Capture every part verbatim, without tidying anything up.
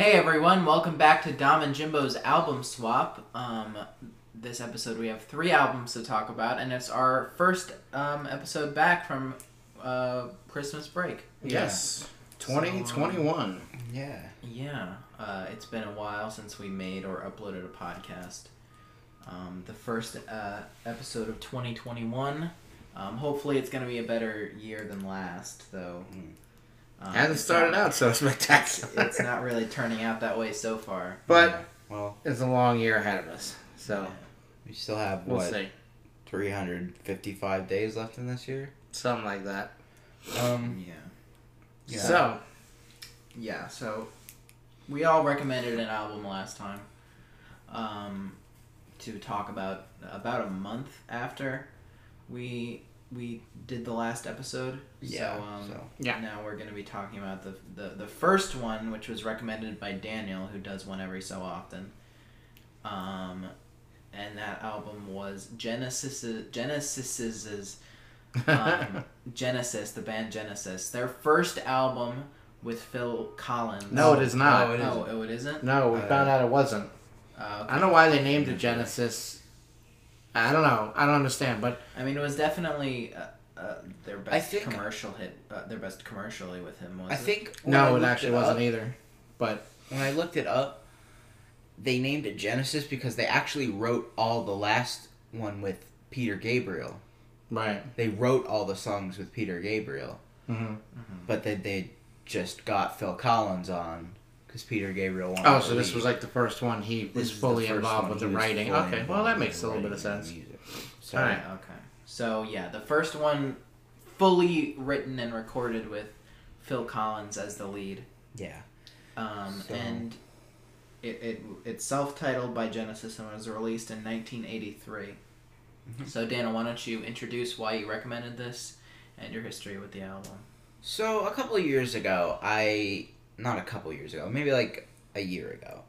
Hey everyone, welcome back to Dom and Jimbo's Album Swap. Um, this episode we have three albums to talk about, and it's our first um, episode back from uh, Christmas break. Yeah. Yes, twenty twenty-one. So, um, yeah. Yeah, uh, it's been a while since we made or uploaded a podcast. Um, the first uh, episode of twenty twenty-one. Um, hopefully it's going to be a better year than last, though. Mm. Um, hasn't started not, out so spectacular. It's, it's not really turning out that way so far. But yeah, well, it's a long year ahead of us. So yeah. We still have we'll what see. three hundred fifty-five days left in this year, something like that. Um, yeah. yeah. So yeah, so we all recommended an album last time um, to talk about about a month after we. We did the last episode, yeah, so, um, so yeah. Now we're going to be talking about the, the the first one, which was recommended by Daniel, who does one every so often. Um, and that album was Genesis, Genesis's, um, Genesis, the band Genesis, their first album with Phil Collins. No, it is not. Oh, it no, isn't. Oh, it isn't? No, we uh, found out it wasn't. Uh, okay. I don't know why they named it Genesis. I don't know. I don't understand, but I mean, it was definitely uh, uh, their best think, commercial hit. Uh, their best commercially with him. Was I it? think no, it actually it wasn't up, either. But when I looked it up, they named it Genesis because they actually wrote all the last one with Peter Gabriel. Right. They wrote all the songs with Peter Gabriel, mm-hmm. Mm-hmm. but then they just got Phil Collins on. Because Peter Gabriel wanted Oh, so to this leave. was like the first one he was fully involved with the writing. Okay, well that makes a little bit of sense. So, All right, okay. So yeah, the first one fully written and recorded with Phil Collins as the lead. Yeah. Um, so. And it, it it's self-titled by Genesis and was released in nineteen eighty-three. Mm-hmm. So Dana, why don't you introduce why you recommended this and your history with the album? So a couple of years ago, I... Not a couple years ago, maybe like a year ago.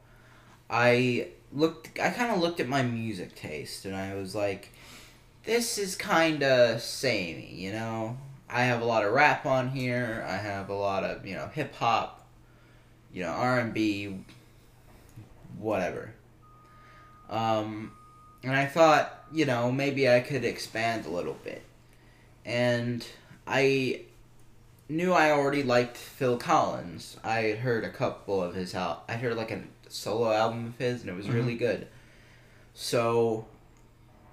I looked. I kind of looked at my music taste, and I was like, "This is kind of samey," you know. I have a lot of rap on here. I have a lot of you know hip hop, you know R and B, whatever. Um, and I thought, you know, maybe I could expand a little bit, and I. knew I already liked Phil Collins. I had heard a couple of his al- I heard like a solo album of his, and it was mm-hmm. really good. So,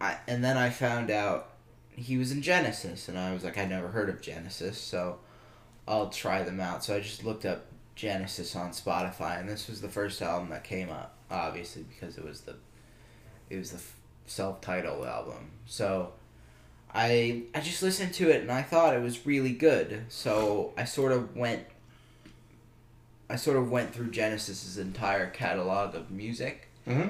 I and then I found out he was in Genesis, and I was like, I never heard of Genesis, so I'll try them out. So I just looked up Genesis on Spotify, and this was the first album that came up, obviously because it was the it was the self-titled album. So. I I just listened to it and I thought it was really good. So I sort of went I sort of went through Genesis's entire catalog of music. Mm-hmm.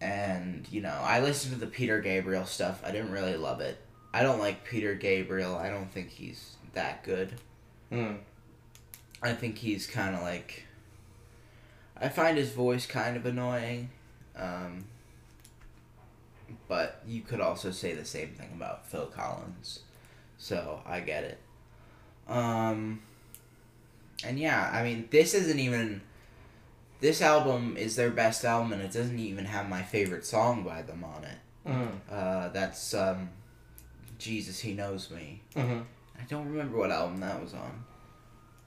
And, you know, I listened to the Peter Gabriel stuff. I didn't really love it. I don't like Peter Gabriel. I don't think he's that good. Mm. I think he's kind of like I find his voice kind of annoying. Um But you could also say the same thing about Phil Collins. So, I get it. Um, and yeah, I mean, this isn't even... This album is their best album, and it doesn't even have my favorite song by them on it. Mm-hmm. Uh, that's um, Jesus, He Knows Me. Mm-hmm. I don't remember what album that was on.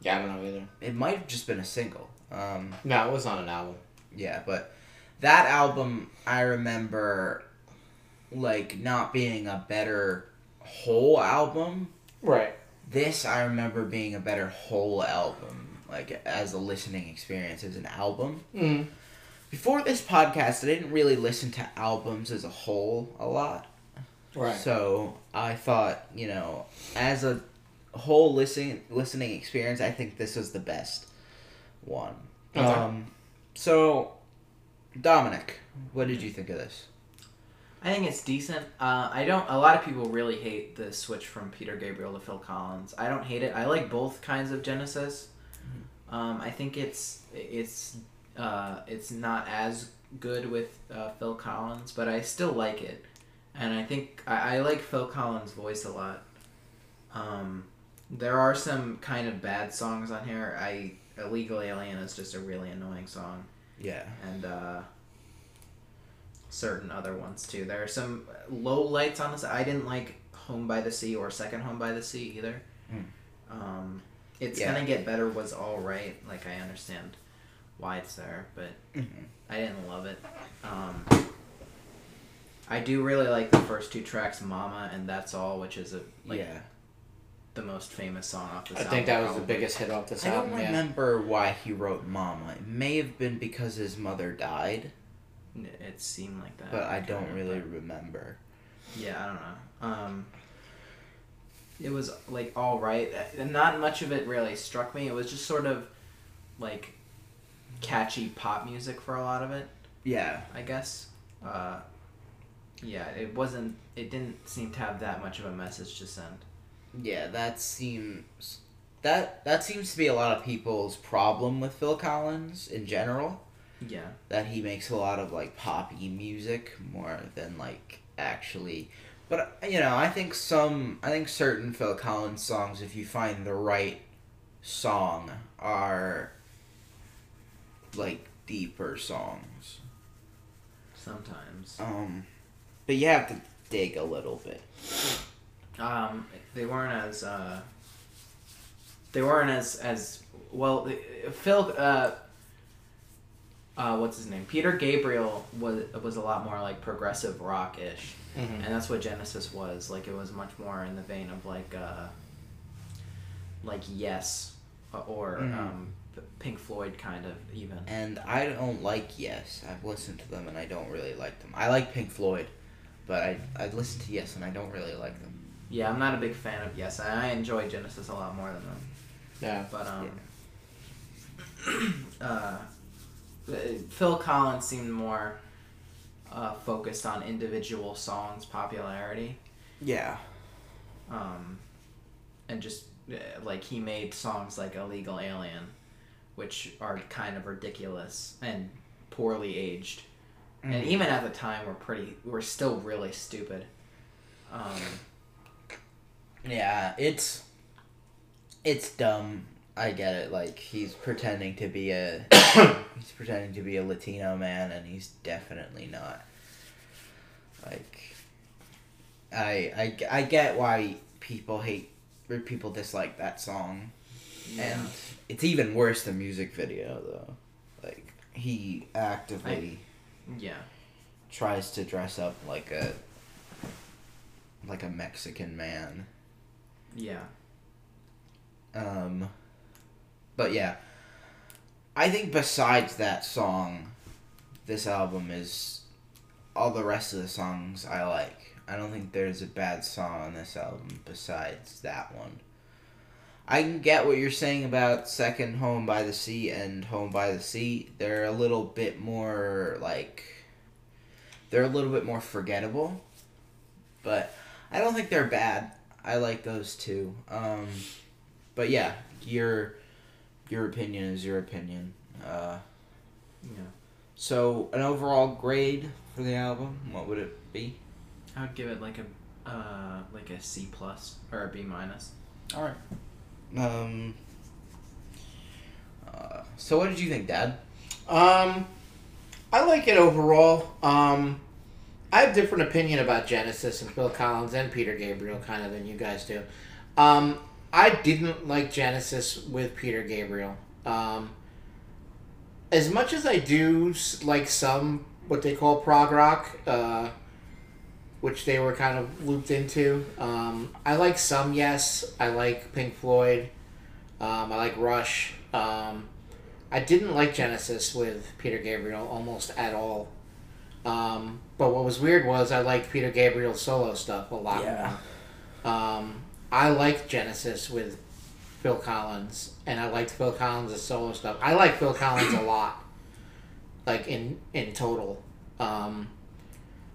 Yeah, I don't know either. It might have just been a single. Um, no, it was on an album. Yeah, but that album, I remember... like not being a better whole album. Right. This I remember being a better whole album, like as a listening experience, as an album. Mm-hmm. Before this podcast, I didn't really listen to albums as a whole a lot. Right. So I thought, you know, as a whole listening listening experience, I think this was the best one. Okay. Um, so, Dominic, what did you think of this? I think it's decent. Uh, I don't... A lot of people really hate the switch from Peter Gabriel to Phil Collins. I don't hate it. I like both kinds of Genesis. Mm-hmm. Um, I think it's... It's uh, it's not as good with uh, Phil Collins, but I still like it. And I think... I, I like Phil Collins' voice a lot. Um, there are some kind of bad songs on here. I Illegal Alien is just a really annoying song. Yeah. And uh, certain other ones too. There are some low lights on this. I didn't like Home by the Sea or Second Home by the Sea either. Mm. Um, it's yeah. Gonna Get Better was all right. Like, I understand why it's there, but mm-hmm. I didn't love it. Um, I do really like the first two tracks, Mama and That's All, which is a like, yeah. the most famous song off this I album. I think that was probably the biggest hit off this I album. I don't yeah. remember why he wrote Mama. It may have been because his mother died. It seemed like that. But I don't really remember. Yeah, I don't know. Um, it was, like, all right. Not much of it really struck me. It was just sort of, like, catchy pop music for a lot of it. Yeah. I guess. Uh, yeah, it wasn't... It didn't seem to have that much of a message to send. Yeah, that seems that that seems to be a lot of people's problem with Phil Collins in general. Yeah. That he makes a lot of like poppy music more than like actually, but you know, I think some I think certain Phil Collins songs, if you find the right song, are like deeper songs sometimes. Um but you have to dig a little bit. Um, they weren't as, uh, they weren't as, as, well, Phil, uh, uh, what's his name? Peter Gabriel was, was a lot more, like, progressive rock-ish, mm-hmm. and that's what Genesis was, like, it was much more in the vein of, like, uh, like, Yes, or, mm-hmm. um, Pink Floyd, kind of, even. And I don't like Yes, I've listened to them, and I don't really like them. I like Pink Floyd, but I, I listened to Yes, and I don't really like them. Yeah, I'm not a big fan of Yes. I enjoy Genesis a lot more than them. Yeah. But, um... Yeah. uh, Phil Collins seemed more uh, focused on individual songs' popularity. Yeah. Um, and just, like, he made songs like Illegal Alien, which are kind of ridiculous and poorly aged. Mm-hmm. And even at the time, were pretty... were still really stupid. Um... Yeah, it's it's dumb. I get it. Like, he's pretending to be a he's pretending to be a Latino man, and he's definitely not. Like, I I, I get why people hate or people dislike that song, yeah. and it's even worse the music video though. Like, he actively I, yeah tries to dress up like a like a Mexican man. Yeah. Um, but yeah, I think besides that song, this album is all the rest of the songs I like. I don't think there's a bad song on this album besides that one. I can get what you're saying about Second Home by the Sea and Home by the Sea. They're a little bit more like, they're a little bit more forgettable, but I don't think they're bad. I like those two. Um, but yeah, your your opinion is your opinion. Uh, yeah. So an overall grade for the album, what would it be? I would give it like a uh, like a C plus or a B minus. All right. Um. Uh, so what did you think, Dad? Um, I like it overall. Um. I have a different opinion about Genesis and Phil Collins and Peter Gabriel, kind of, than you guys do. Um, I didn't like Genesis with Peter Gabriel. Um, as much as I do like some, what they call prog rock, uh, which they were kind of looped into, um, I like some Yes. I like Pink Floyd. Um, I like Rush. Um, I didn't like Genesis with Peter Gabriel almost at all. Um, but what was weird was I liked Peter Gabriel's solo stuff a lot yeah. more. Um, I liked Genesis with Phil Collins, and I liked Phil Collins' solo stuff. I like Phil Collins a lot, like in, in total. Um,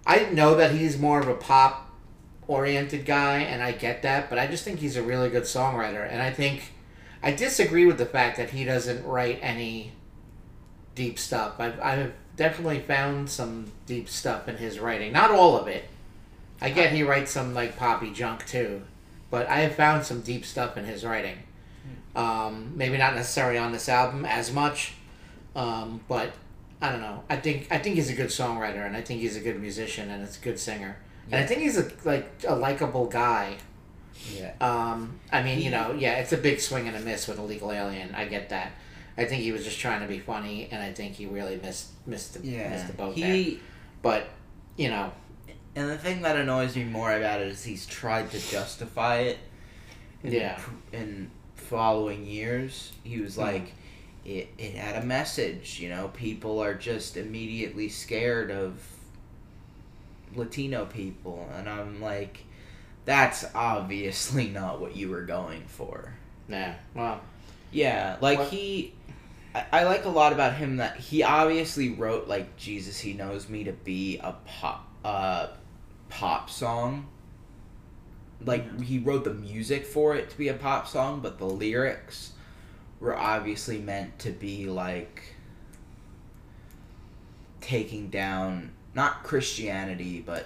I know that he's more of a pop-oriented guy, and I get that, but I just think he's a really good songwriter. And I think I disagree with the fact that he doesn't write any deep stuff. I've, I've definitely found some deep stuff in his writing. Not all of it. I get he writes some, like, poppy junk, too. But I have found some deep stuff in his writing. Um, maybe not necessarily on this album as much, um, but I don't know. I think I think he's a good songwriter, and I think he's a good musician, and it's a good singer, yeah. and I think he's a like a likable guy. Yeah. Um, I mean, you know, yeah, it's a big swing and a miss with Illegal Alien. I get that. I think he was just trying to be funny, and I think he really missed missed the yeah. missed the boat he, there. But you know, and the thing that annoys me more about it is he's tried to justify it. In, yeah. In following years, he was like, mm-hmm. it it had a message. You know, people are just immediately scared of Latino people, and I'm like, that's obviously not what you were going for. Yeah. Well. Yeah, like what? he, I, I like a lot about him that he obviously wrote like Jesus He Knows Me to be a pop, uh, pop song. Like yeah. he wrote the music for it to be a pop song, but the lyrics were obviously meant to be like taking down not Christianity, but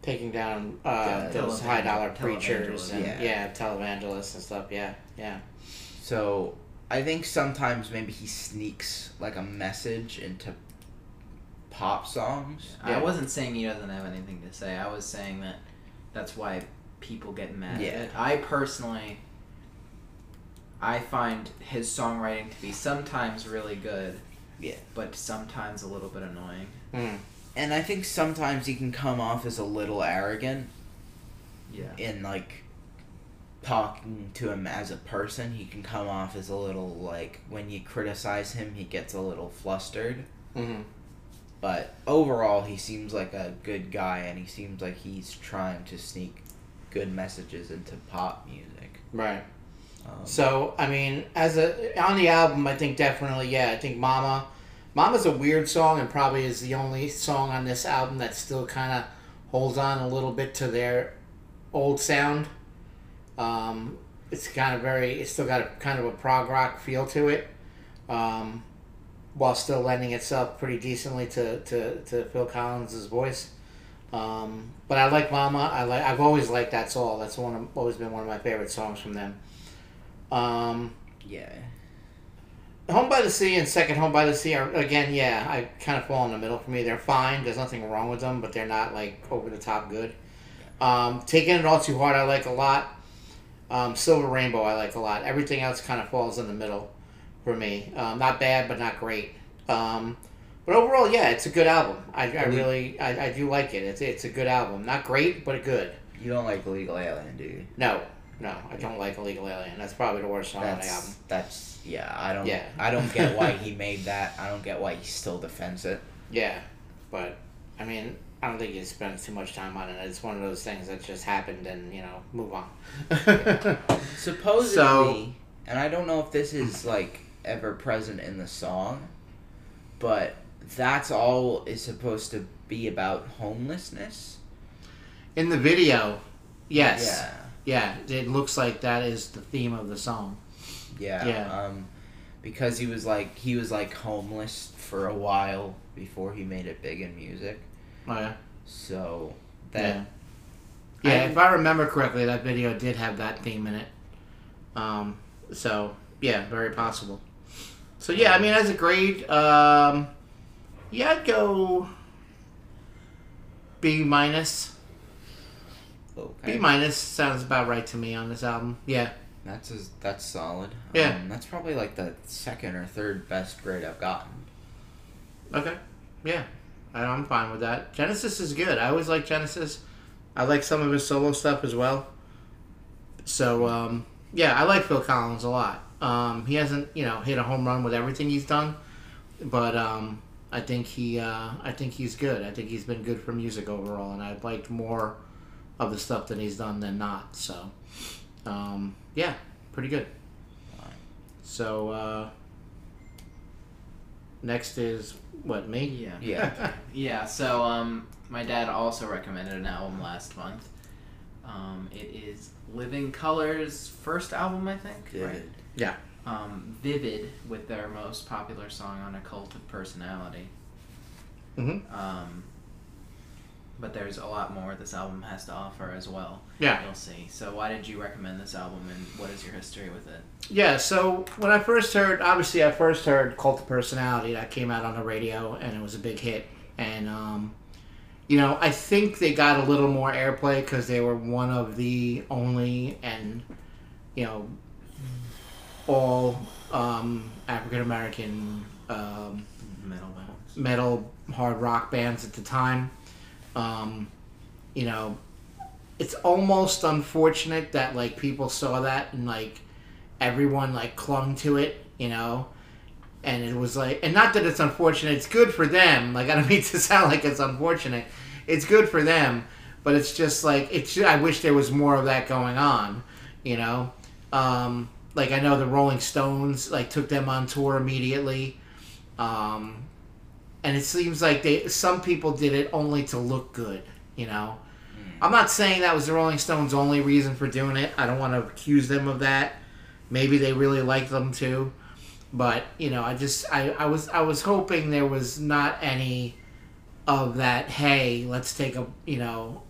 taking down uh, the, those high dollar preachers and yeah. yeah, televangelists and stuff. Yeah, yeah. So, I think sometimes maybe he sneaks, like, a message into pop songs. Yeah. I wasn't saying he doesn't have anything to say. I was saying that that's why people get mad yeah. at it. I personally, I find his songwriting to be sometimes really good, yeah, but sometimes a little bit annoying. Mm. And I think sometimes he can come off as a little arrogant. Yeah. In, like... talking to him as a person, he can come off as a little, like, when you criticize him, he gets a little flustered. Mm-hmm. But overall, he seems like a good guy, and he seems like he's trying to sneak good messages into pop music. Right. Um, so, I mean, as a on the album, I think definitely, yeah, I think Mama... Mama's a weird song, and probably is the only song on this album that still kind of holds on a little bit to their old sound. Um, it's kind of very, it's still got a kind of a prog rock feel to it, um, while still lending itself pretty decently to, to, to Phil Collins' voice. Um, but I like Mama. I like, I've always liked that song. That's one of, always been one of my favorite songs from them. Um, yeah. Home by the Sea and Second Home by the Sea are, again, yeah, I kind of fall in the middle for me. They're fine. There's nothing wrong with them, but they're not like over the top good. Um, Taking It All Too Hard, I like a lot. Um, Silver Rainbow I like a lot. Everything else kind of falls in the middle for me. Um, not bad, but not great. Um, but overall, yeah, it's a good album. I, I really, I, I do like it. It's it's a good album. Not great, but good. You don't like Illegal Alien, do you? No, no, I don't like Illegal Alien. That's probably the worst song that's, on the album. That's, yeah, I don't, yeah. I don't get why he made that. I don't get why he still defends it. Yeah, but, I mean... I don't think you spend too much time on it. It's one of those things that just happened and, you know, move on. yeah. Supposedly, so, and I don't know if this is, like, ever present in the song, but that's all is supposed to be about homelessness? In the video, yes. Yeah. Yeah, it looks like that is the theme of the song. Yeah, yeah. Um, because he was, like, he was, like, homeless for a while before he made it big in music. Oh, yeah. So, that... Yeah, yeah I, if I remember correctly, that video did have that theme in it. Um, so, yeah, very possible. So, yeah, I mean, as a grade, um, yeah, I'd go B minus. Okay. B minus sounds about right to me on this album. Yeah. That's a, that's solid. Yeah. Um, that's probably, like, the second or third best grade I've gotten. Okay. Yeah. I'm fine with that. Genesis is good. I always like Genesis. I like some of his solo stuff as well. So, um, yeah, I like Phil Collins a lot. Um, he hasn't, you know, hit a home run with everything he's done, but um, I think he, uh, I think he's good. I think he's been good for music overall, and I've liked more of the stuff that he's done than not. So, um, yeah, pretty good. So, uh, next is. What, me? Yeah. Yeah. yeah, so um, my dad also recommended an album last month. Um, it is Living Colour's first album, I think. Vivid. Right? Yeah. Um, Vivid, with their most popular song on A Cult of Personality. Mm-hmm. Um, but there's a lot more this album has to offer as well. Yeah. You'll see. So why did you recommend this album, and what is your history with it? Yeah, so when I first heard, obviously I first heard Cult of Personality. That came out on the radio, and it was a big hit. And, um, you know, I think they got a little more airplay because they were one of the only and, you know, all um, African-American um, metal bands. metal hard rock bands at the time. Um, you know, it's almost unfortunate that, like, people saw that and, like, everyone, like, clung to it, you know? And it was like, and not that it's unfortunate, it's good for them. Like, I don't mean to sound like it's unfortunate. It's good for them, but it's just like, it's, I wish there was more of that going on, you know? Um, like, I know the Rolling Stones, like, took them on tour immediately. Um, and it seems like they, some people did it only to look good, you know? Mm. I'm not saying that was the Rolling Stones' only reason for doing it. I don't want to accuse them of that. Maybe they really liked them too. But, you know, I just, I, I was I was hoping there was not any of that, hey, let's take a, you know,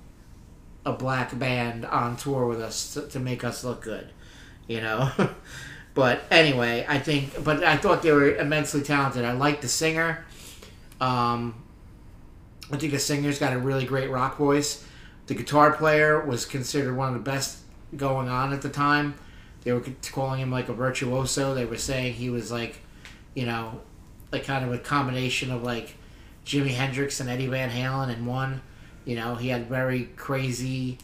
a black band on tour with us to, to make us look good, you know. But anyway, I think, but I thought they were immensely talented. I liked the singer. Um, I think the singer's got a really great rock voice. The guitar player was considered one of the best going on at the time. They were calling him, like, a virtuoso. They were saying he was, like, you know, like, kind of a combination of, like, Jimi Hendrix and Eddie Van Halen in one. You know, he had very crazy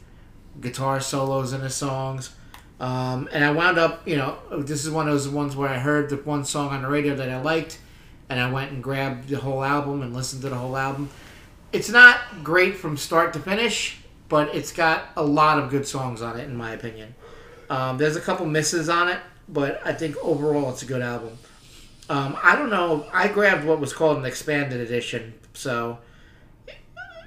guitar solos in his songs. Um, and I wound up, you know, this is one of those ones where I heard the one song on the radio that I liked, and I went and grabbed the whole album and listened to the whole album. It's not great from start to finish, but it's got a lot of good songs on it, in my opinion. Um, there's a couple misses on it, but I think overall it's a good album. Um, I don't know. I grabbed what was called an expanded edition, so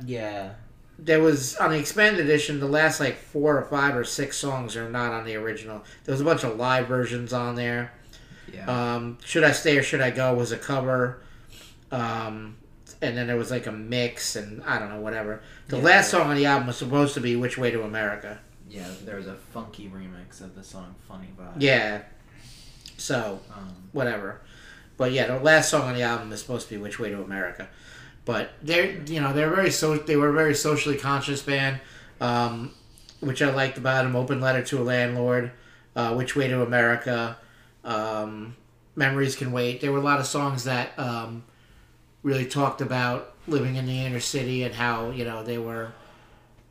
yeah, there was on the expanded edition the last like four or five or six songs are not on the original. There was a bunch of live versions on there. Yeah. Um, Should I Stay or Should I Go was a cover, um, and then there was like a mix and I don't know whatever. The yeah, last song on the album was supposed to be Which Way to America. Yeah, there was a funky remix of the song Funny Vibe. Yeah. So, um, whatever. But yeah, the last song on the album is supposed to be Which Way to America. But they're, you know, they're very so they were a very socially conscious band, um, which I liked about them. Open Letter to a Landlord, uh, Which Way to America, um, Memories Can Wait. There were a lot of songs that um, really talked about living in the inner city and how, you know, they were...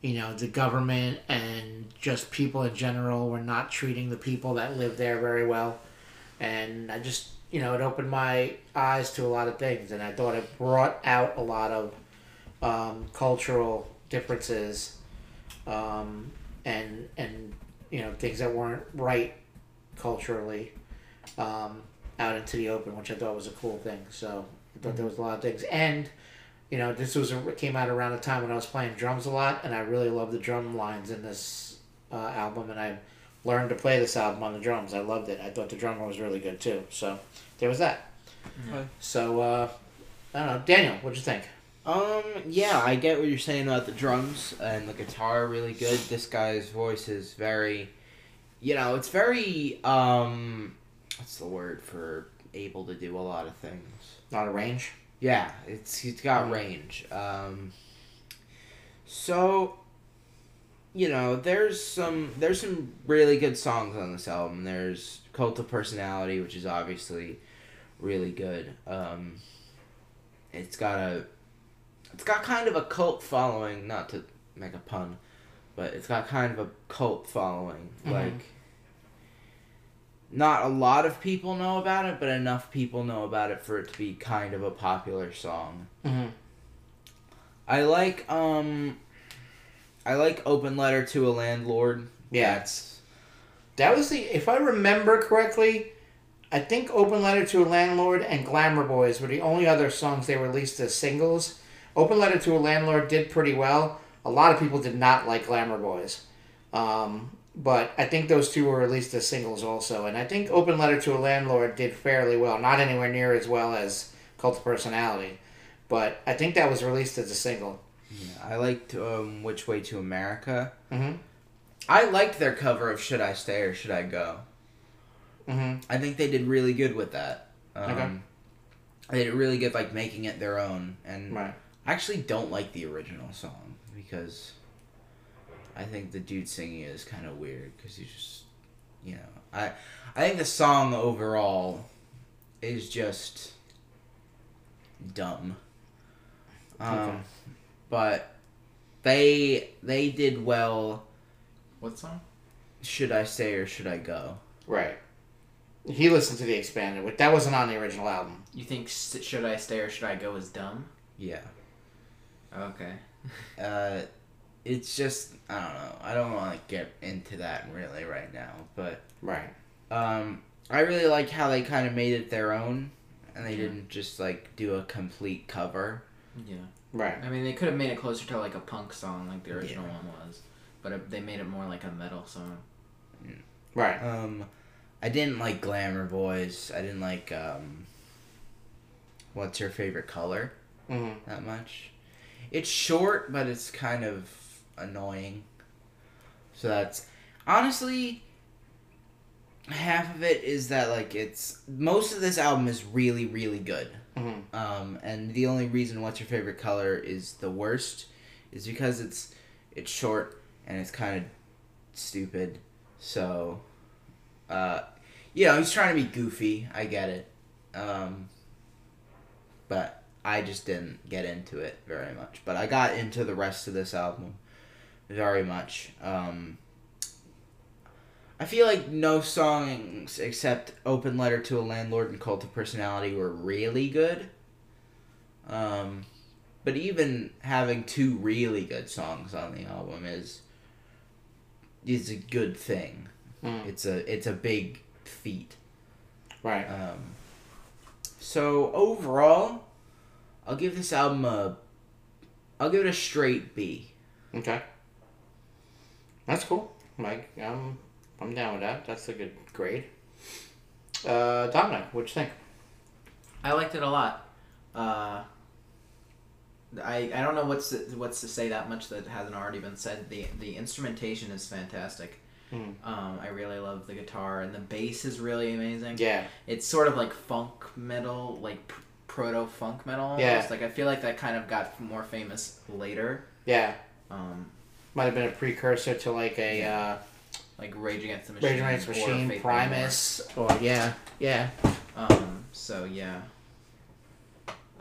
You know, the government and just people in general were not treating the people that live there very well. And I just, you know, it opened my eyes to a lot of things. And I thought it brought out a lot of um, cultural differences um, and, and, you know, things that weren't right culturally um, out into the open, which I thought was a cool thing. So I thought there was a lot of things. And... You know, this was a, came out around the time when I was playing drums a lot, and I really love the drum lines in this uh, album, and I learned to play this album on the drums. I loved it. I thought the drummer was really good, too. So, there was that. Okay. So, uh, I don't know. Daniel, what'd you think? Um, yeah, I get what you're saying about the drums and the guitar are really good. This guy's voice is very, you know, it's very, um, what's the word for able to do a lot of things? A lot of range? Yeah, it's it's got range. Um, so, you know, there's some there's some really good songs on this album. There's Cult of Personality, which is obviously really good. Um, it's got a it's got kind of a cult following. Not to make a pun, but it's got kind of a cult following. Mm-hmm. Like, not a lot of people know about it, but enough people know about it for it to be kind of a popular song. Mm-hmm. I like, um... I like Open Letter to a Landlord. Yeah. That's, that was the... If I remember correctly, I think Open Letter to a Landlord and Glamour Boys were the only other songs they released as singles. Open Letter to a Landlord did pretty well. A lot of people did not like Glamour Boys. Um... But I think those two were released as singles also. And I think Open Letter to a Landlord did fairly well. Not anywhere near as well as Cult of Personality. But I think that was released as a single. Yeah, I liked um, Which Way to America. Mm-hmm. I liked their cover of Should I Stay or Should I Go. Mm-hmm. I think they did really good with that. Um, okay. They did really good, like, making it their own. And right. I actually don't like the original song because I think the dude singing it is kind of weird because he's just, you know. I I think the song overall is just dumb. Um, okay. But they they did well. What song? Should I Stay or Should I Go? Right. He listened to the expanded, which that wasn't on the original album. You think Should I Stay or Should I Go is dumb? Yeah. Okay. uh, it's just, I don't know. I don't want to get into that really right now, but... Right. Um, I really like how they kind of made it their own, and they yeah. didn't just, like, do a complete cover. Yeah. Right. I mean, they could have made it closer to, like, a punk song, like the original yeah. one was, but it, they made it more like a metal song. Mm. Right. Um... I didn't like Glamour Boys. I didn't like, um... What's Your Favorite Color? Mm-hmm. That much. It's short, but it's kind of annoying. So that's... Honestly, half of it is that, like, it's... Most of this album is really, really good. Mm-hmm. Um, and the only reason What's Your Favorite Color is the worst is because it's it's short and it's kind of stupid. So... Uh... You know, he's trying to be goofy. I get it. Um, but I just didn't get into it very much. But I got into the rest of this album very much. Um, I feel like no songs except Open Letter to a Landlord and Cult of Personality were really good. Um, but even having two really good songs on the album is is a good thing. Mm. It's a it's a big... feet. Right. Um, so overall, I'll give this album a... I'll give it a straight B. Okay. That's cool, Mike. I'm, I'm down with that. That's a good grade. Uh, Dominic, what'd you think? I liked it a lot. Uh, I I don't know what's to, what's to say that much that hasn't already been said. The the instrumentation is fantastic. Mm. Um, I really love the guitar, and the bass is really amazing. Yeah. It's sort of like funk metal, like pr- proto-funk metal almost. Yeah. Like, I feel like that kind of got more famous later. Yeah. Um, might have been a precursor to like a... Yeah. Uh, like Rage Against the Machine. Rage Against the Machine, Faith Primus, or yeah, yeah. Um, so, yeah.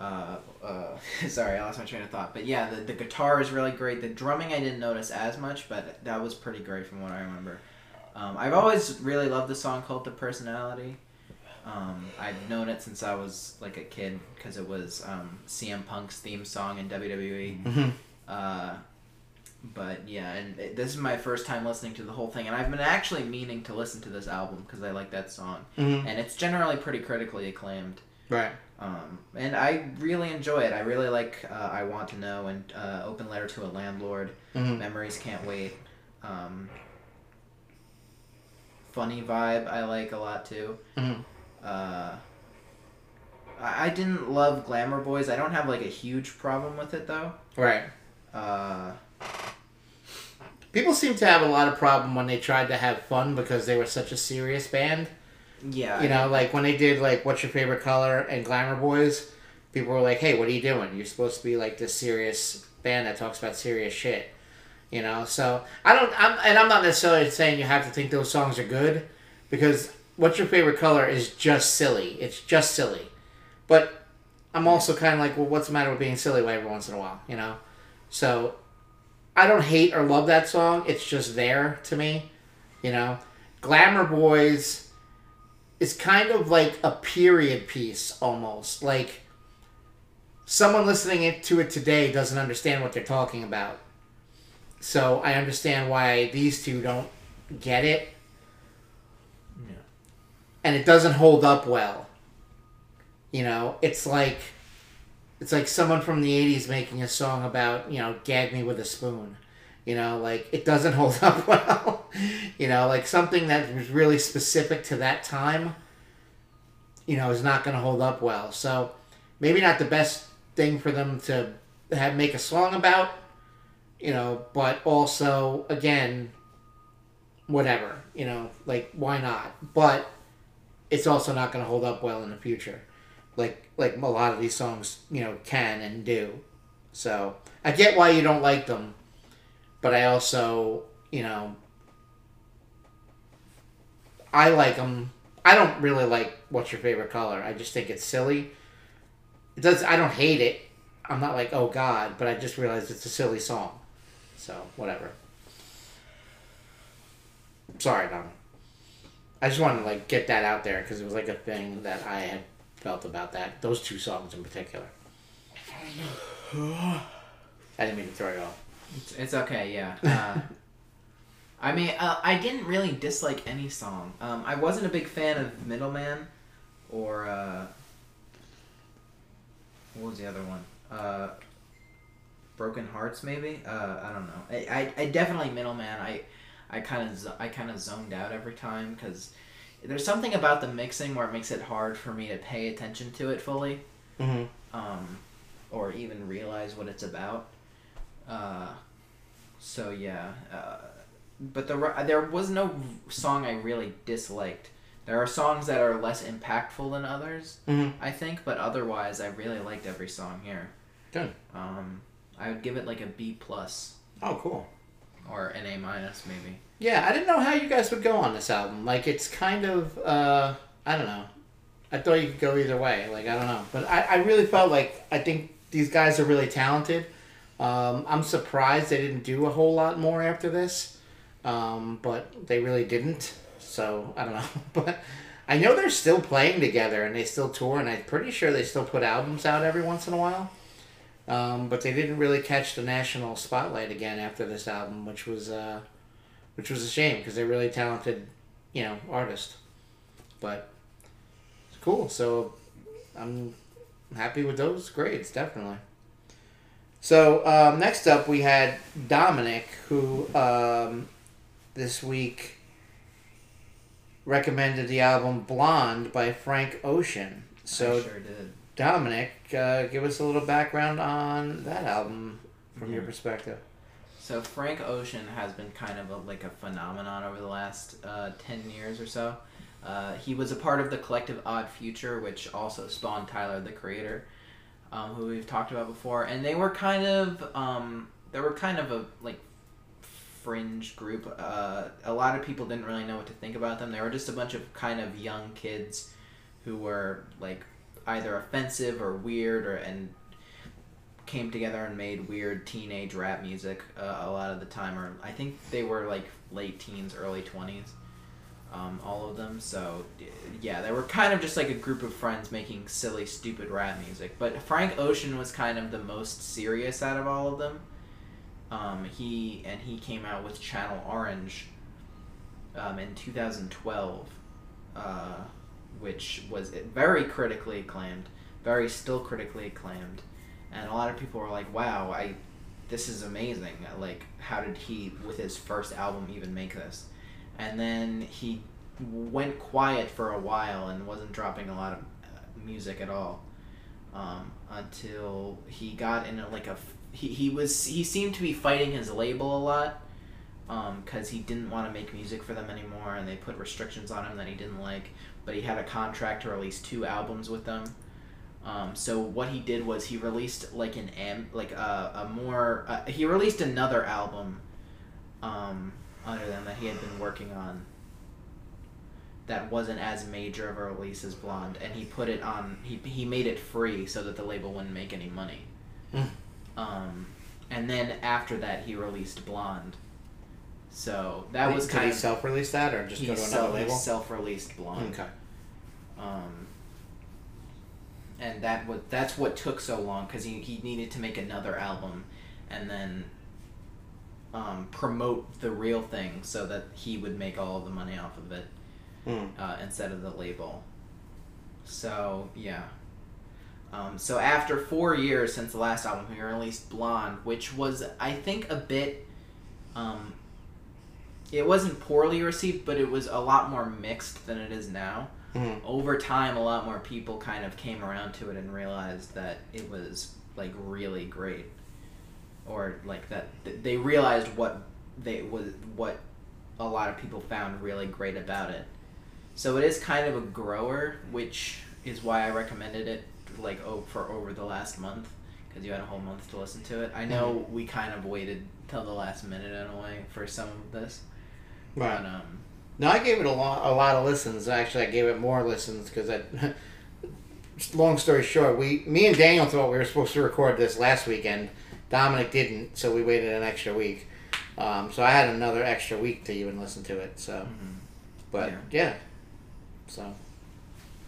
Uh, uh, sorry, I lost my train of thought. But yeah, the, the guitar is really great. The drumming I didn't notice as much, but that was pretty great from what I remember. Um, I've always really loved the song Cult of Personality. Um, I've known it since I was like a kid because it was um, C M Punk's theme song in W W E. Mm-hmm. Uh, but yeah, and it, this is my first time listening to the whole thing, and I've been actually meaning to listen to this album because I like that song. Mm-hmm. And it's generally pretty critically acclaimed. Right. Um, and I really enjoy it. I really like uh, I Want to Know and uh, Open Letter to a Landlord. Mm-hmm. Memories Can't Wait. Um, funny Vibe I like a lot too. Mm-hmm. Uh, I-, I didn't love Glamour Boys. I don't have like a huge problem with it though. Right. Uh, People seem to have a lot of problem when they tried to have fun because they were such a serious band. Yeah. You know, like, when they did, like, What's Your Favorite Color and Glamour Boys, people were like, hey, what are you doing? You're supposed to be, like, this serious band that talks about serious shit. You know? So, I don't... I'm, and I'm not necessarily saying you have to think those songs are good, because What's Your Favorite Color is just silly. It's just silly. But I'm also kind of like, well, what's the matter with being silly every once in a while? You know? So, I don't hate or love that song. It's just there to me. You know? Glamour Boys... It's kind of like a period piece, almost. Like, someone listening to it today doesn't understand what they're talking about. So, I understand why these two don't get it. Yeah. And it doesn't hold up well. You know, it's like... It's like someone from the eighties making a song about, you know, gag me with a spoon. You know, like, it doesn't hold up well. You know, like, something that was really specific to that time, you know, is not going to hold up well. So, maybe not the best thing for them to have, make a song about, you know, but also, again, whatever, you know, like, why not? But it's also not going to hold up well in the future. Like, like a lot of these songs, you know, can and do. So I get why you don't like them, but I also, you know, I like them. I don't really like What's Your Favorite Color. I just think it's silly. It does. I don't hate it. I'm not like, oh God, but I just realized it's a silly song. So whatever. Sorry, Dom. I just wanted to like get that out there because it was like a thing that I had felt about that. Those two songs in particular. I didn't mean to throw it off. It's, it's okay, yeah. Uh, I mean, uh, I didn't really dislike any song. Um, I wasn't a big fan of Middleman or... Uh, what was the other one? Uh, Broken Hearts, maybe? Uh, I don't know. I, I, I definitely Middleman. I I kind of I kind of zoned out every time because there's something about the mixing where it makes it hard for me to pay attention to it fully. Mm-hmm. Um, or even realize what it's about. Uh, so yeah, uh, but there there was no song I really disliked. There are songs that are less impactful than others, mm-hmm. I think, but otherwise I really liked every song here. Good. Um, I would give it like a B plus. Oh, cool. Or an A minus maybe. Yeah, I didn't know how you guys would go on this album. Like it's kind of uh, I don't know. I thought you could go either way. Like I don't know, but I, I really felt like I think these guys are really talented. Um, I'm surprised they didn't do a whole lot more after this, um, but they really didn't, so I don't know. But I know they're still playing together and they still tour, and I'm pretty sure they still put albums out every once in a while, um, but they didn't really catch the national spotlight again after this album, which was uh, which was a shame because they're really talented, you know, artists. But it's cool, so I'm happy with those grades, definitely. So, um, next up we had Dominic, who um, this week recommended the album Blonde by Frank Ocean. So, I sure did. Dominic, uh, give us a little background on that album from mm-hmm. your perspective. So, Frank Ocean has been kind of a, like a phenomenon over the last uh, ten years or so. Uh, he was a part of the collective Odd Future, which also spawned Tyler the Creator. Um, who we've talked about before, and they were kind of um, they were kind of a like fringe group. Uh, a lot of people didn't really know what to think about them. They were just a bunch of kind of young kids who were like either offensive or weird, or and came together and made weird teenage rap music uh, a lot of the time. Or I think they were like late teens, early twenties, um, all of them. So. Yeah, they were kind of just like a group of friends making silly, stupid rap music. But Frank Ocean was kind of the most serious out of all of them. Um, he and he came out with Channel Orange um, in two thousand twelve, uh, which was very critically acclaimed, very still critically acclaimed, and a lot of people were like, "Wow, I, this is amazing! Like, how did he, with his first album, even make this?" And then he. Went quiet for a while and wasn't dropping a lot of music at all um, until he got in a, like a he he was he seemed to be fighting his label a lot because um, he didn't want to make music for them anymore, and they put restrictions on him that he didn't like, but he had a contract to release two albums with them. Um, so what he did was he released like an am like a, a more uh, he released another album um, under them that he had been working on. That wasn't as major of a release as Blonde, and he put it on. He he made it free so that the label wouldn't make any money. Mm. Um, and then after that, he released Blonde. So that Wait, was kind of. Did he self-release that, or just he go to another self, label? He self-released Blonde. Okay. Um. And that was that's what took so long because he he needed to make another album, and then. Um, promote the real thing so that he would make all of the money off of it. Mm. Uh, instead of the label. So, yeah. Um, so after four years since the last album, he released Blonde, which was, I think, a bit... Um, it wasn't poorly received, but it was a lot more mixed than it is now. Mm. Over time, a lot more people kind of came around to it and realized that it was, like, really great. or like that they realized what they was what a lot of people found really great about it. So it is kind of a grower, which is why I recommended it like oh for over the last month, because you had a whole month to listen to it. I know we kind of waited till the last minute in a way for some of this. Right. But, um, no, I gave it a lot, a lot of listens. Actually, I gave it more listens because I. Long story short, we, me and Daniel thought we were supposed to record this last weekend. Dominic didn't, so we waited an extra week. Um, so I had another extra week to even listen to it. So, mm-hmm. but yeah. yeah, so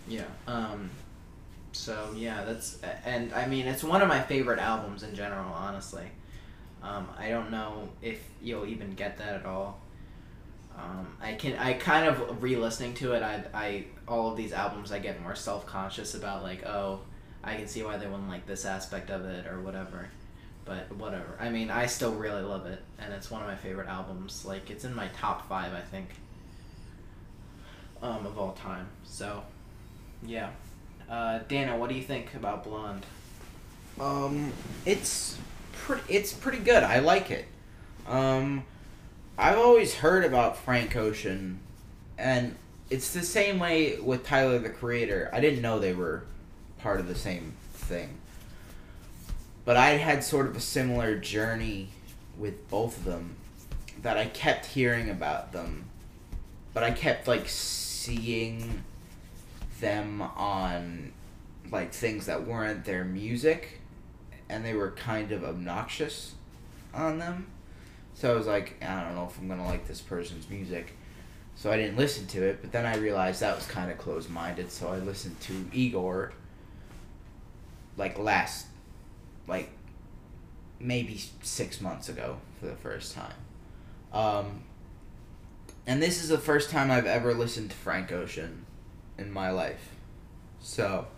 yeah. Um, so yeah, that's and I mean it's one of my favorite albums in general. Honestly, um, I don't know if you'll even get that at all. Um, I can I kind of re-listening to it. I I all of these albums I get more self-conscious about, like, oh, I can see why they wouldn't like this aspect of it or whatever. But whatever. I mean, I still really love it, and it's one of my favorite albums. Like, it's in my top five, I think, um, of all time. So, yeah. Uh, Dana, what do you think about Blonde? Um, it's pretty. It's pretty good. I like it. Um. I've always heard about Frank Ocean, and it's the same way with Tyler the Creator. I didn't know they were part of the same thing. But I had sort of a similar journey with both of them, that I kept hearing about them, but I kept, like, seeing them on, like, things that weren't their music, and they were kind of obnoxious on them. So I was like, I don't know if I'm going to like this person's music. So I didn't listen to it, but then I realized that was kind of closed-minded, so I listened to Igor, like, last, like, maybe six months ago for the first time. Um, and this is the first time I've ever listened to Frank Ocean in my life. So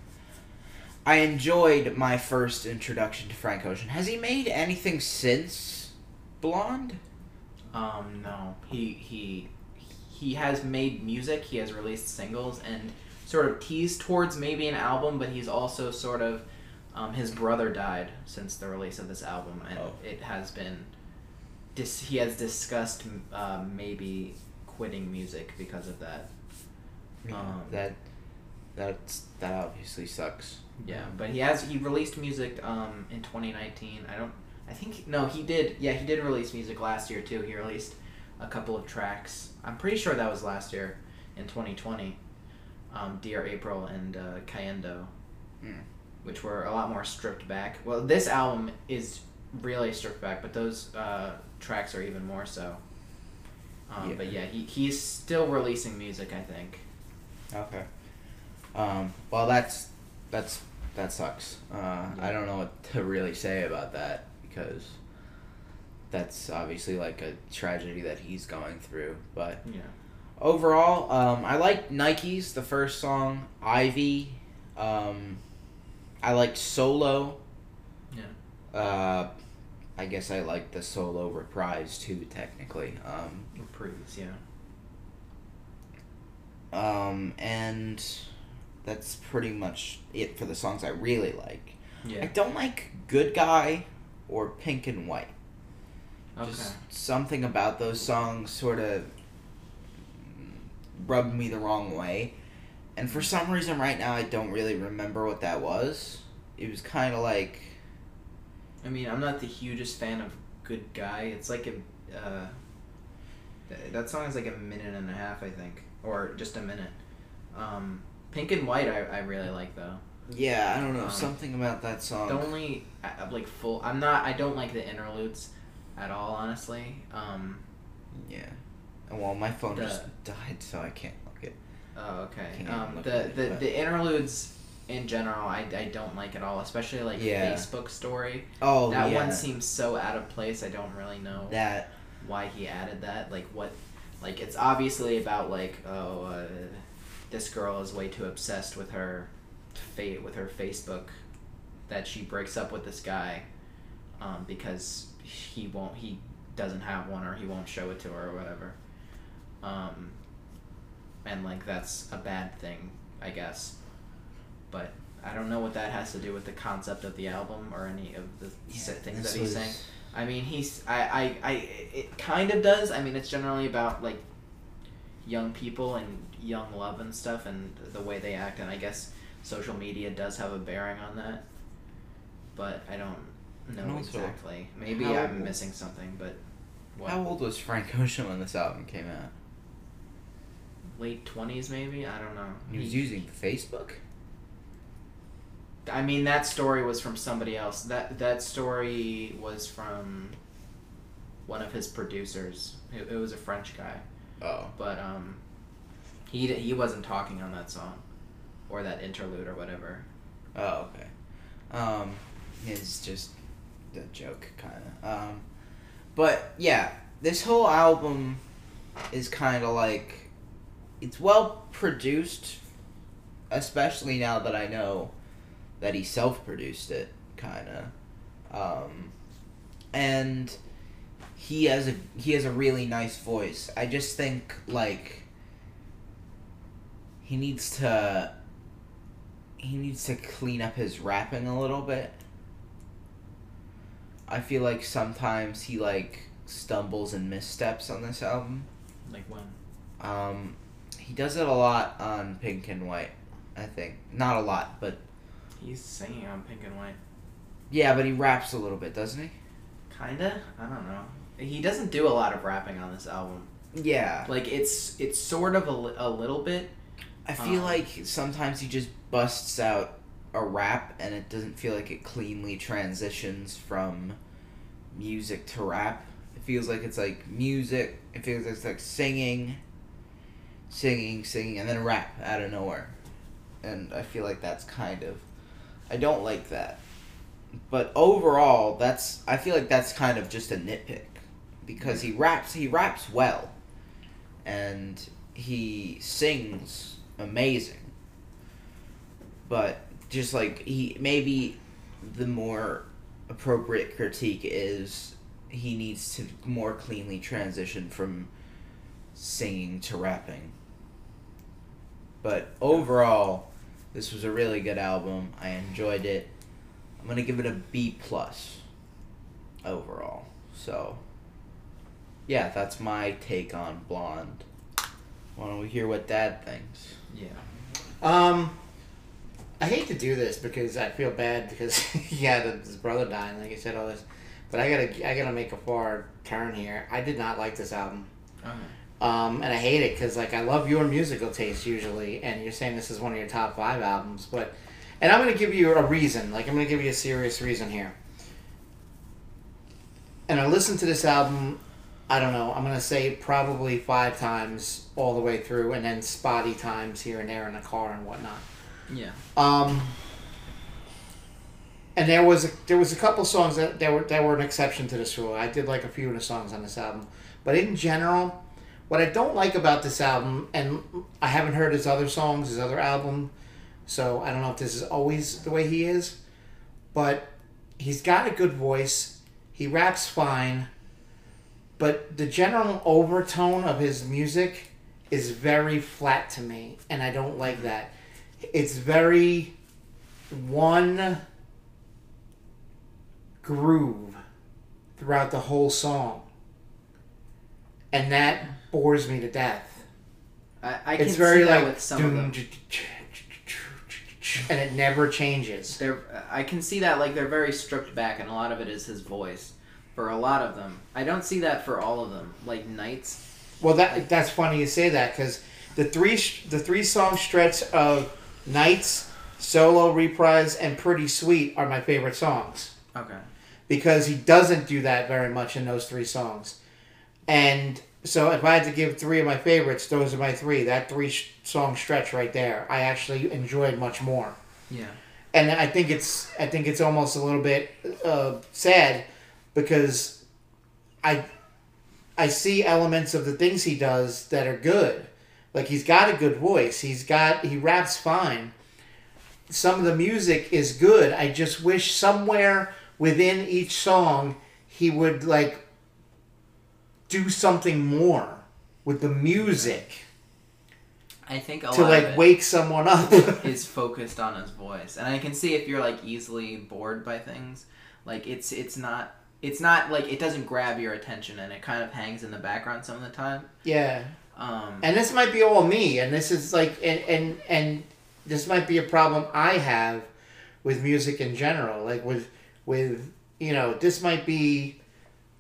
I enjoyed my first introduction to Frank Ocean. Has he made anything since Blonde? Um, no. He he he has made music, he has released singles, and sort of teased towards maybe an album, but he's also sort of... Um, his brother died since the release of this album, and oh. it has been... Dis- he has discussed uh, maybe quitting music because of that. Yeah, um, that, that's, that obviously sucks. Yeah, but he has... He released music um, in twenty nineteen. I don't... I think, no, he did, yeah, he did release music last year, too. He released a couple of tracks. I'm pretty sure that was last year, in twenty twenty, um, Dear April and uh, Cayendo, mm. which were a lot more stripped back. Well, this album is really stripped back, but those uh, tracks are even more so. Um, yeah. But yeah, he he's still releasing music, I think. Okay. Um, well, that's, that's, that sucks. Uh, yeah. I don't know what to really say about that, because that's obviously like a tragedy that he's going through. But yeah, overall, um, I like Nike's, the first song, Ivy. Um, I like Solo. Yeah. Uh, I guess I like the Solo Reprise too, technically. Um, Reprise, yeah. Um, and that's pretty much it for the songs I really like. Yeah. I don't like Good Guy or Pink and White. Okay. Just something about those songs sort of rubbed me the wrong way. And for some reason right now I don't really remember what that was. It was kind of like... I mean, I'm not the hugest fan of Good Guy. It's like a... Uh, that song is like a minute and a half, I think. Or just a minute. Um, Pink and White I, I really like, though. Yeah, I don't know, um, something about that song. The only, like, full... I'm not... I don't like the interludes at all, honestly. Um, yeah. Well, my phone the, just died, so I can't look it. Oh, okay. Um, the, it, the, the interludes, in general, I, I don't like at all, especially, like, yeah. Facebook Story. Oh, that yeah. That one seems so out of place, I don't really know that why he added that. Like, what... Like, it's obviously about, like, oh, uh, this girl is way too obsessed with her... fate with her Facebook, that she breaks up with this guy um, because he won't he doesn't have one, or he won't show it to her, or whatever, um, and like that's a bad thing, I guess, but I don't know what that has to do with the concept of the album or any of the yeah, things that he's was... saying. I mean, he's I, I, I it kind of does. I mean, it's generally about like young people and young love and stuff and the way they act, and I guess social media does have a bearing on that. But I don't know no, exactly. So Maybe I'm old, missing something, but what? How old was Frank Ocean when this album came out? Late twenties, maybe? I don't know. He was he, using Facebook? I mean, that story was from somebody else. That that story was from one of his producers. It, it was a French guy. Oh. But um, he he wasn't talking on that song or that interlude or whatever. Oh, okay. Um, it's just a joke, kind of. Um, but, yeah, this whole album is kind of like... It's well produced, especially now that I know that he self-produced it, kind of. Um, and he has a he has a really nice voice. I just think, like, he needs to... He needs to clean up his rapping a little bit. I feel like sometimes he, like, stumbles and missteps on this album. Like when? Um, he does it a lot on Pink and White, I think. Not a lot, but... He's singing on Pink and White. Yeah, but he raps a little bit, doesn't he? Kinda? I don't know. He doesn't do a lot of rapping on this album. Yeah. Like, it's it's sort of a, a little bit... I feel um, like sometimes he just busts out a rap and it doesn't feel like it cleanly transitions from music to rap. It feels like it's like music, it feels like it's like singing, singing, singing, and then rap out of nowhere. And I feel like that's kind of... I don't like that. But overall, that's... I feel like that's kind of just a nitpick. Because he raps, he raps well. And he sings... amazing, but just like he maybe the more appropriate critique is he needs to more cleanly transition from singing to rapping. But overall, this was a really good album. I enjoyed it. I'm gonna give it a B plus overall. So yeah, that's my take on Blonde. Why don't we hear what Dad thinks? Yeah. Um, I hate to do this because I feel bad because he had his brother dying, like I said, all this. But I gotta, I gotta make a far turn here. I did not like this album. Okay. Um, and I hate it because, like, I love your musical taste usually, and you're saying this is one of your top five albums, but, and I'm gonna give you a reason. Like, I'm gonna give you a serious reason here. And I listened to this album. I don't know, I'm going to say probably five times all the way through and then spotty times here and there in the car and whatnot. Yeah. Um, and there was a, there was a couple songs that, that, were, that were an exception to this rule. I did like a few of the songs on this album. But in general, what I don't like about this album, and I haven't heard his other songs, his other album, so I don't know if this is always the way he is, but he's got a good voice, he raps fine, but the general overtone of his music is very flat to me, and I don't like that. It's very one groove throughout the whole song, and that bores me to death. I, I can see that with some of them. And it never changes. They're, I can see that, like, they're very stripped back, and a lot of it is his voice. For a lot of them. I don't see that for all of them. Like, Nights. Well, that like, that's funny you say that, because the three, the three song stretch of Nights, Solo, Reprise, and Pretty Sweet are my favorite songs. Okay. Because he doesn't do that very much in those three songs. And so if I had to give three of my favorites, those are my three. That three song stretch right there, I actually enjoyed much more. Yeah. And I think it's, I think it's almost a little bit uh, sad, because I I see elements of the things he does that are good. Like, he's got a good voice. He's got, he raps fine. Some of the music is good. I just wish somewhere within each song he would, like, do something more with the music. I think a lot to, like, of it wake someone up. Is focused on his voice. And I can see if you're, like, easily bored by things. Like, it's it's not it's not like it doesn't grab your attention, and it kind of hangs in the background some of the time. Yeah. Um, and this might be all me, and this is like, and and and this might be a problem I have with music in general. Like with with you know, this might be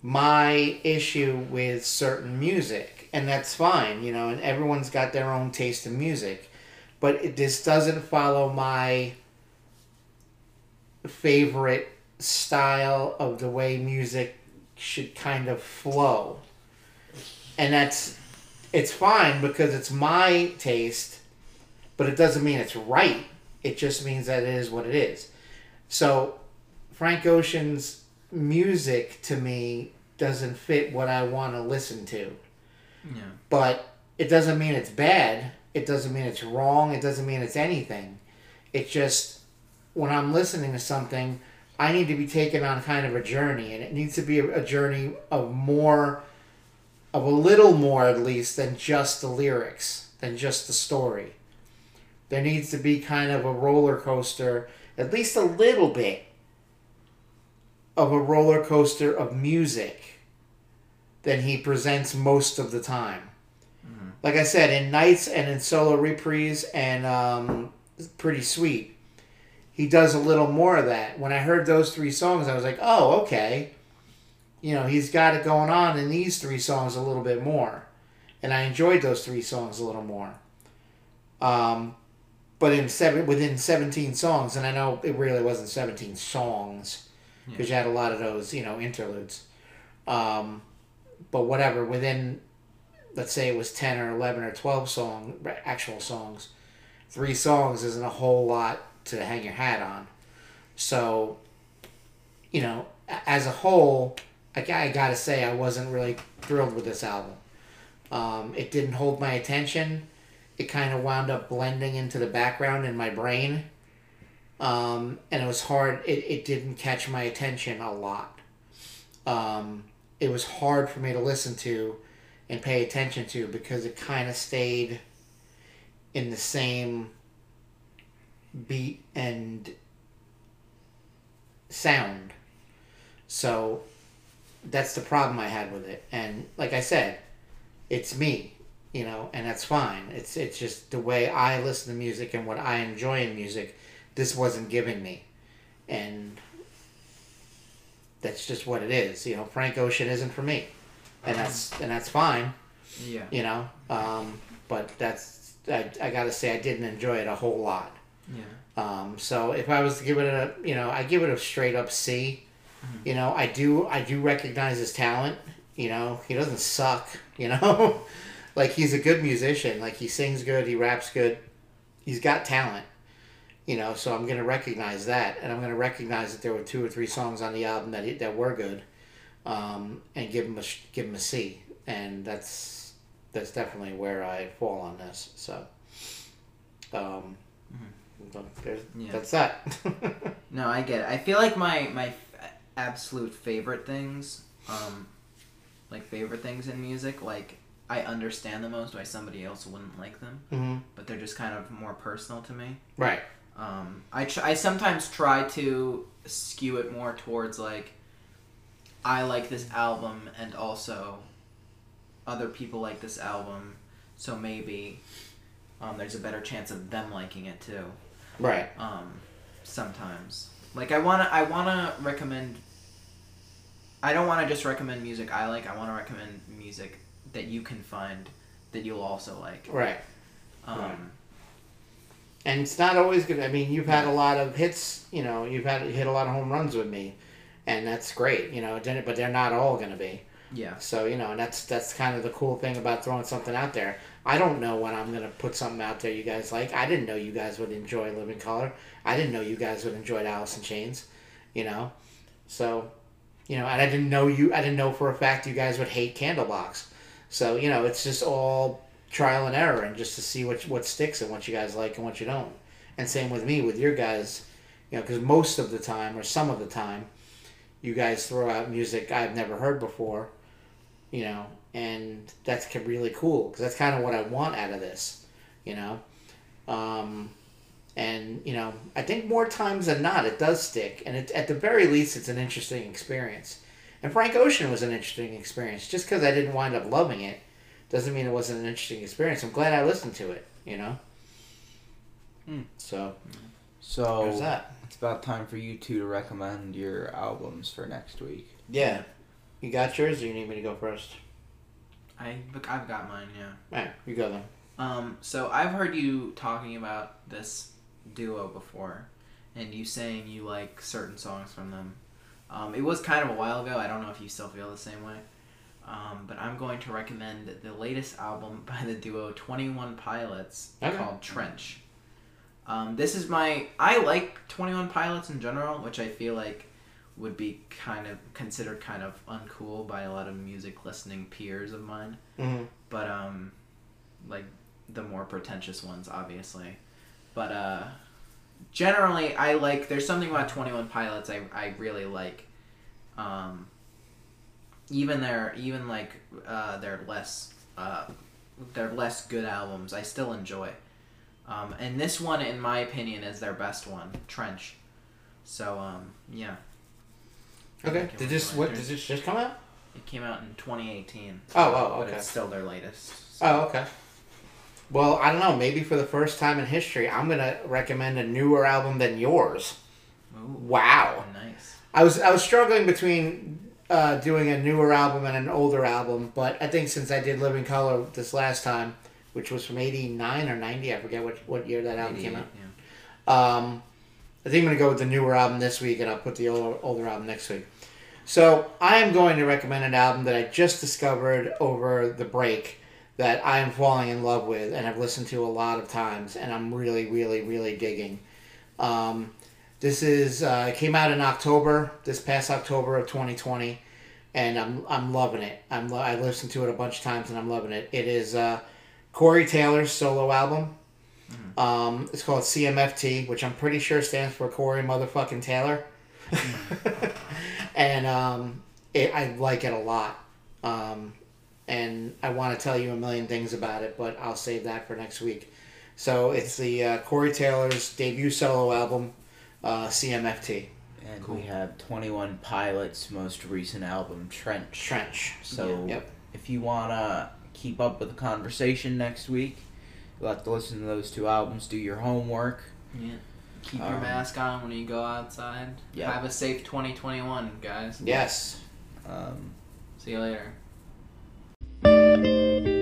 my issue with certain music, and that's fine. You know, and everyone's got their own taste in music, but it, this doesn't follow my favorite style of the way music should kind of flow, and that's. It's fine because it's my taste, but it doesn't mean it's right. It just means that it is what it is. So Frank Ocean's music to me doesn't fit what I want to listen to. Yeah. But it doesn't mean it's bad. It doesn't mean it's wrong. It doesn't mean it's anything. It just, when I'm listening to something, I need to be taken on kind of a journey, and it needs to be a journey of more... of a little more, at least, than just the lyrics, than just the story. There needs to be kind of a roller coaster, at least a little bit of a roller coaster of music than he presents most of the time. Mm-hmm. Like I said, in Nights and in Solo Reprise and um, Pretty Sweet, he does a little more of that. When I heard those three songs, I was like, oh, okay. You know, he's got it going on in these three songs a little bit more. And I enjoyed those three songs a little more. Um, but in seven, within seventeen songs, and I know it really wasn't seventeen songs, because yeah. you had a lot of those, you know, interludes. Um, but whatever, within, let's say it was ten or eleven or twelve song, actual songs, three songs isn't a whole lot to hang your hat on. So, you know, as a whole... I gotta say, I wasn't really thrilled with this album. Um, it didn't hold my attention. It kind of wound up blending into the background in my brain. Um, and it was hard. It, it didn't catch my attention a lot. Um, it was hard for me to listen to and pay attention to because it kind of stayed in the same beat and sound. So... that's the problem I had with it. And like I said, it's me, you know, and that's fine. It's it's just the way I listen to music and what I enjoy in music, this wasn't giving me. And that's just what it is. You know, Frank Ocean isn't for me. And that's and that's fine. Yeah. You know, um, but that's, I, I gotta say, I didn't enjoy it a whole lot. Yeah. Um, so if I was to give it a, you know, I give it a straight up C. You know, I do I do recognize his talent. You know, he doesn't suck, you know. Like, he's a good musician. Like, he sings good, he raps good. He's got talent. You know, so I'm going to recognize that. And I'm going to recognize that there were two or three songs on the album that that were good. Um, and give him a, give him a C. And that's that's definitely where I fall on this. So, um, there's, yeah. that's that. No, I get it. I feel like my... my... absolute favorite things, um, like favorite things in music, like I understand the most why somebody else wouldn't like them, mm-hmm. but they're just kind of more personal to me. Right. Um, I tr- I sometimes try to skew it more towards like, I like this album and also other people like this album, so maybe um, there's a better chance of them liking it too. Right. Um, sometimes. Like, I wanna, I wanna recommend. I don't wanna just recommend music I like. I wanna recommend music that you can find that you'll also like. Right. Um, right. And it's not always good. I mean, you've had yeah. a lot of hits. You know, you've had hit a lot of home runs with me, and that's great. You know, but they're not all gonna be. Yeah. So you know, and that's that's kind of the cool thing about throwing something out there. I don't know when I'm gonna put something out there you guys like. I didn't know you guys would enjoy Living Colour. I didn't know you guys would enjoy Alice in Chains, you know. So, you know, and I didn't know you. I didn't know for a fact you guys would hate Candlebox. So you know, it's just all trial and error and just to see what what sticks and what you guys like and what you don't. And same with me with your guys, you know, because most of the time or some of the time, you guys throw out music I've never heard before, you know. And that's really cool because that's kind of what I want out of this, you know. Um, and, you know, I think more times than not it does stick. And it, at the very least, it's an interesting experience. And Frank Ocean was an interesting experience. Just because I didn't wind up loving it doesn't mean it wasn't an interesting experience. I'm glad I listened to it, you know? Mm. So, so there's that. It's about time for you two to recommend your albums for next week. Yeah. You got yours, or you need me to go first? I, I've got mine, yeah. Alright, you go then. Um, so I've heard you talking about this duo before, and you saying you like certain songs from them. Um, it was kind of a while ago. I don't know if you still feel the same way. Um, but I'm going to recommend the latest album by the duo Twenty One Pilots, okay, called Trench. Um, this is my... I like Twenty One Pilots in general, which I feel like would be kind of considered kind of uncool by a lot of music listening peers of mine. Mm-hmm. But, um, like, the more pretentious ones, obviously. But, uh... generally, I like... There's something about Twenty One Pilots I, I really like. Um, even their... Even, like, uh, their less... Uh, their less good albums, I still enjoy. Um, and this one, in my opinion, is their best one. Trench. So, um, yeah. Okay. Did this... What... Did this just come out? It came out in twenty eighteen. Oh, oh, okay. But it's still their latest. So. Oh, okay. Well, I don't know. Maybe for the first time in history, I'm going to recommend a newer album than yours. Ooh, wow. Nice. I was I was struggling between uh, doing a newer album and an older album, but I think since I did Living Colour this last time, which was from eighty-nine or ninety, I forget what, what year that album came out. Yeah. Um, I think I'm going to go with the newer album this week, and I'll put the older, older album next week. So I am going to recommend an album that I just discovered over the break that I am falling in love with and I've listened to a lot of times and I'm really, really, really digging. Um, this is, uh, it came out in October, this past October of twenty twenty, and I'm I'm loving it. I'm lo- I listened to it a bunch of times and I'm loving it. It is uh, Corey Taylor's solo album. Mm-hmm. Um, it's called C M F T, which I'm pretty sure stands for Corey motherfucking Taylor. Mm-hmm. And um, it, I like it a lot. Um And I want to tell you a million things about it, but I'll save that for next week. So it's the uh, Corey Taylor's debut solo album, uh, C M F T. And cool. We have Twenty One Pilots' most recent album, Trench. Trench. So yeah. Yep. If you want to keep up with the conversation next week, you'll have to listen to those two albums, do your homework. Yeah. Keep um, your mask on when you go outside. Yep. Have a safe twenty twenty-one, guys. Yes. Um, see you later. Thank you.